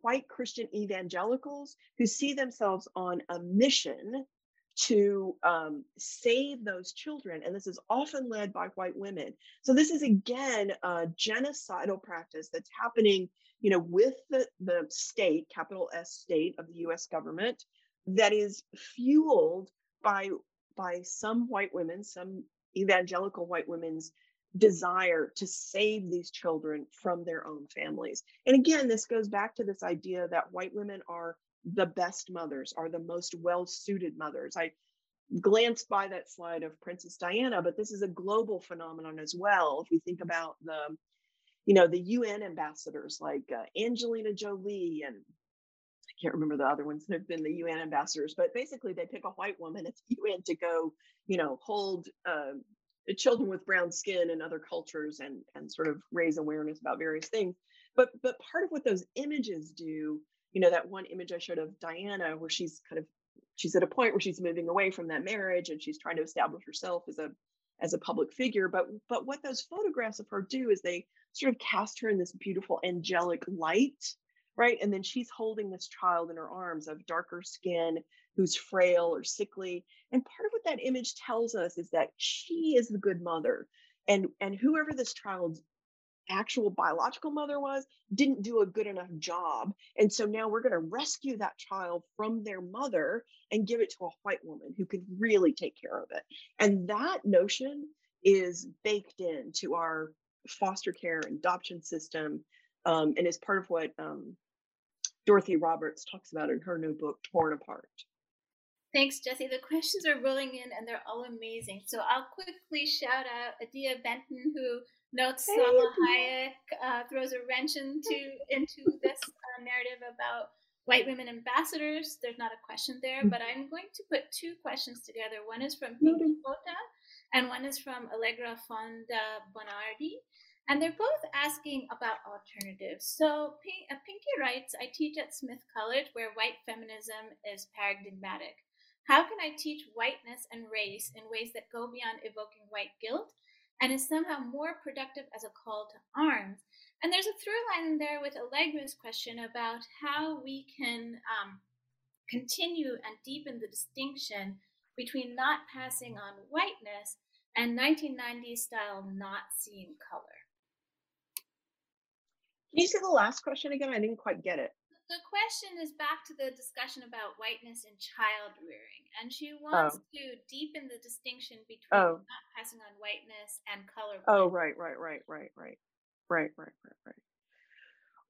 white Christian evangelicals who see themselves on a mission to save those children. And this is often led by white women. So this is, again, a genocidal practice that's happening, you know, with the state, capital S state of the US government, that is fueled by some white women, some evangelical white women's desire to save these children from their own families. And again, this goes back to this idea that white women are the best mothers, are the most well-suited mothers. I glanced by that slide of Princess Diana, but this is a global phenomenon as well. If we think about the, you know, the UN ambassadors like Angelina Jolie, and I can't remember the other ones that have been the UN ambassadors, but basically they pick a white woman at the UN to go, you know, hold children with brown skin and other cultures and sort of raise awareness about various things. But part of what those images do, you know, that one image I showed of Diana where she's at a point where she's moving away from that marriage and she's trying to establish herself as a public figure. But what those photographs of her do is they sort of cast her in this beautiful angelic light, right? And then she's holding this child in her arms of darker skin, who's frail or sickly. And part of what that image tells us is that she is the good mother. And whoever this child's actual biological mother was didn't do a good enough job. And so now we're going to rescue that child from their mother and give it to a white woman who could really take care of it. And that notion is baked into our foster care and adoption system, and is part of what Dorothy Roberts talks about in her new book, Torn Apart. Thanks, Jessie. The questions are rolling in and they're all amazing. So I'll quickly shout out Adia Benton, who notes Salma Hayek, throws a wrench into this narrative about white women ambassadors. There's not a question there, but I'm going to put two questions together. One is from Pinky Bota and one is from Allegra Fonda Bonardi. And they're both asking about alternatives. So Pinky writes, I teach at Smith College where white feminism is paradigmatic. How can I teach whiteness and race in ways that go beyond evoking white guilt and is somehow more productive as a call to arms? And there's a through line in there with Allegra's question about how we can continue and deepen the distinction between not passing on whiteness and 1990s style not seeing color. Can you say the last question again? I didn't quite get it. The question is back to the discussion about whiteness and child rearing. And she wants to deepen the distinction between not passing on whiteness and color. Oh, right.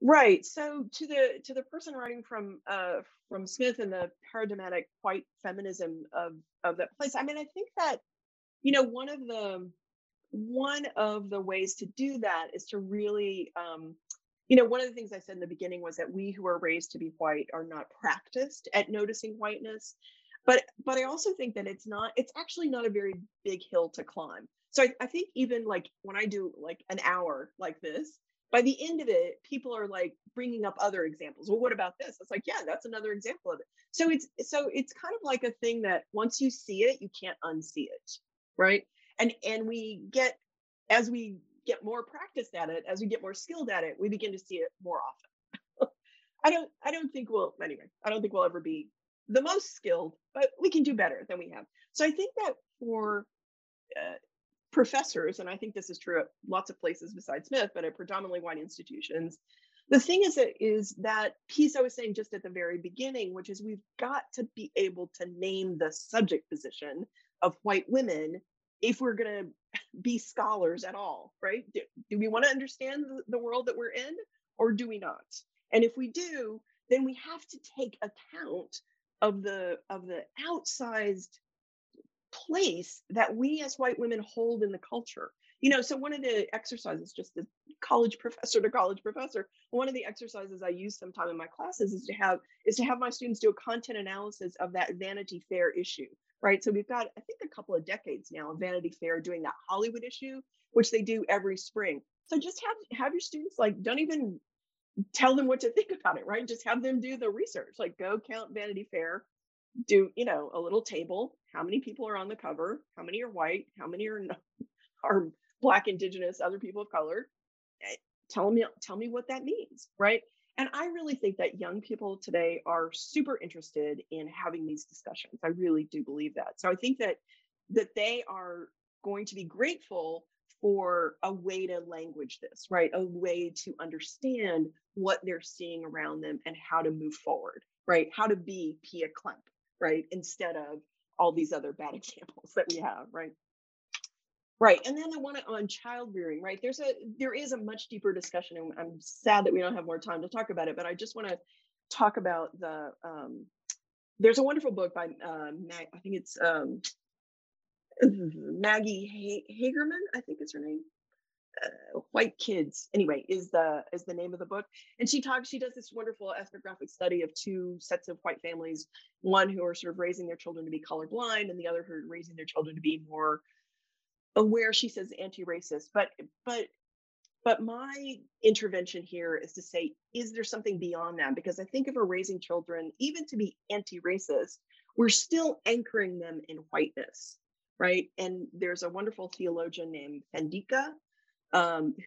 Right. So to the person writing from Smith and the paradigmatic white feminism of that place, I mean, I think that, you know, one of the ways to do that is to really you know, one of the things I said in the beginning was that we who are raised to be white are not practiced at noticing whiteness. But I also think that it's actually not a very big hill to climb. So I think even like when I do like an hour like this, by the end of it, people are like bringing up other examples. Well, what about this? It's like, yeah, that's another example of it. So it's kind of like a thing that once you see it, you can't unsee it, right? And we get, as we get more practiced at it, as we get more skilled at it, we begin to see it more often. I don't think we'll ever be the most skilled, but we can do better than we have. So I think that for professors, and I think this is true at lots of places besides Smith, but at predominantly white institutions, The thing is that piece I was saying just at the very beginning, which is we've got to be able to name the subject position of white women if we're going to be scholars at all, right? Do we want to understand the world that we're in, or do we not? And if we do, then we have to take account of the outsized place that we as white women hold in the culture. You know, so one of the exercises, just the college professor to college professor, one of the exercises I use sometime in my classes is to have my students do a content analysis of that Vanity Fair issue, right? So we've got, I think, a couple of decades now of Vanity Fair doing that Hollywood issue, which they do every spring. So just have your students, like, don't even tell them what to think about it, right? Just have them do the research, like, go count Vanity Fair, do, you know, a little table, how many people are on the cover, how many are white, how many are Black, Indigenous, other people of color. Tell me what that means, right? And I really think that young people today are super interested in having these discussions. I really do believe that. So I think that they are going to be grateful for a way to language this, right? A way to understand what they're seeing around them and how to move forward, right? How to be Pia Klemp, right? Instead of all these other bad examples that we have, right? Right, and then the one on child rearing, right? There is a much deeper discussion, and I'm sad that we don't have more time to talk about it, but I just want to talk about the, there's a wonderful book by, I think it's Maggie Hagerman, I think is her name. White Kids, anyway, is the name of the book. And she does this wonderful ethnographic study of two sets of white families, one who are sort of raising their children to be colorblind and the other who are raising their children to be more aware, she says, anti-racist, but my intervention here is to say, is there something beyond that? Because I think if we're raising children, even to be anti-racist, we're still anchoring them in whiteness, right? And there's a wonderful theologian named Fandika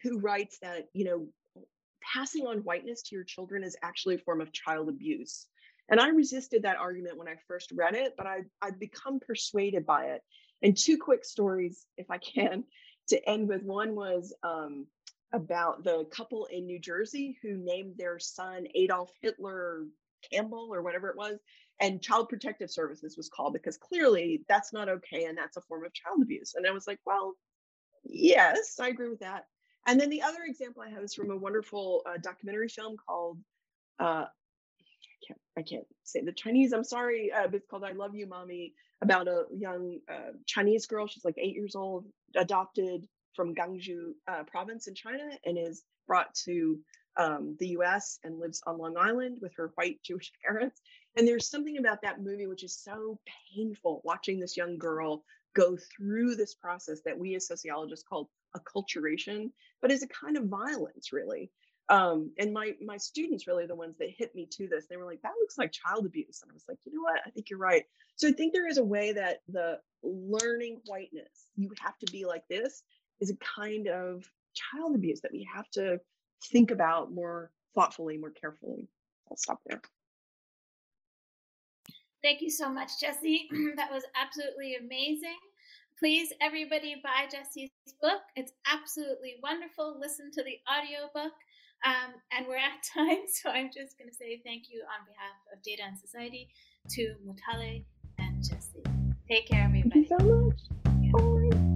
who writes that, you know, passing on whiteness to your children is actually a form of child abuse. And I resisted that argument when I first read it, but I've become persuaded by it. And two quick stories, if I can, to end with. One was about the couple in New Jersey who named their son Adolf Hitler Campbell or whatever it was, and Child Protective Services was called because clearly that's not okay and that's a form of child abuse. And I was like, well, yes, I agree with that. And then the other example I have is from a wonderful documentary film called, I can't say the Chinese, I'm sorry, but it's called I Love You, Mommy, about a young Chinese girl. She's like 8 years old, adopted from Guangzhou province in China, and is brought to the US and lives on Long Island with her white Jewish parents. And there's something about that movie which is so painful, watching this young girl go through this process that we as sociologists call acculturation, but is a kind of violence, really. And my students really are the ones that hit me to this. They were like, that looks like child abuse. And I was like, you know what? I think you're right. So I think there is a way that the learning whiteness, you have to be like this, is a kind of child abuse that we have to think about more thoughtfully, more carefully. I'll stop there. Thank you so much, Jessie. That was absolutely amazing. Please, everybody, buy Jessie's book. It's absolutely wonderful. Listen to the audiobook. And we're at time, so I'm just going to say thank you on behalf of Data and Society to Mutale and Jessie. Take care, everybody. Thank you so much. Yeah. Bye.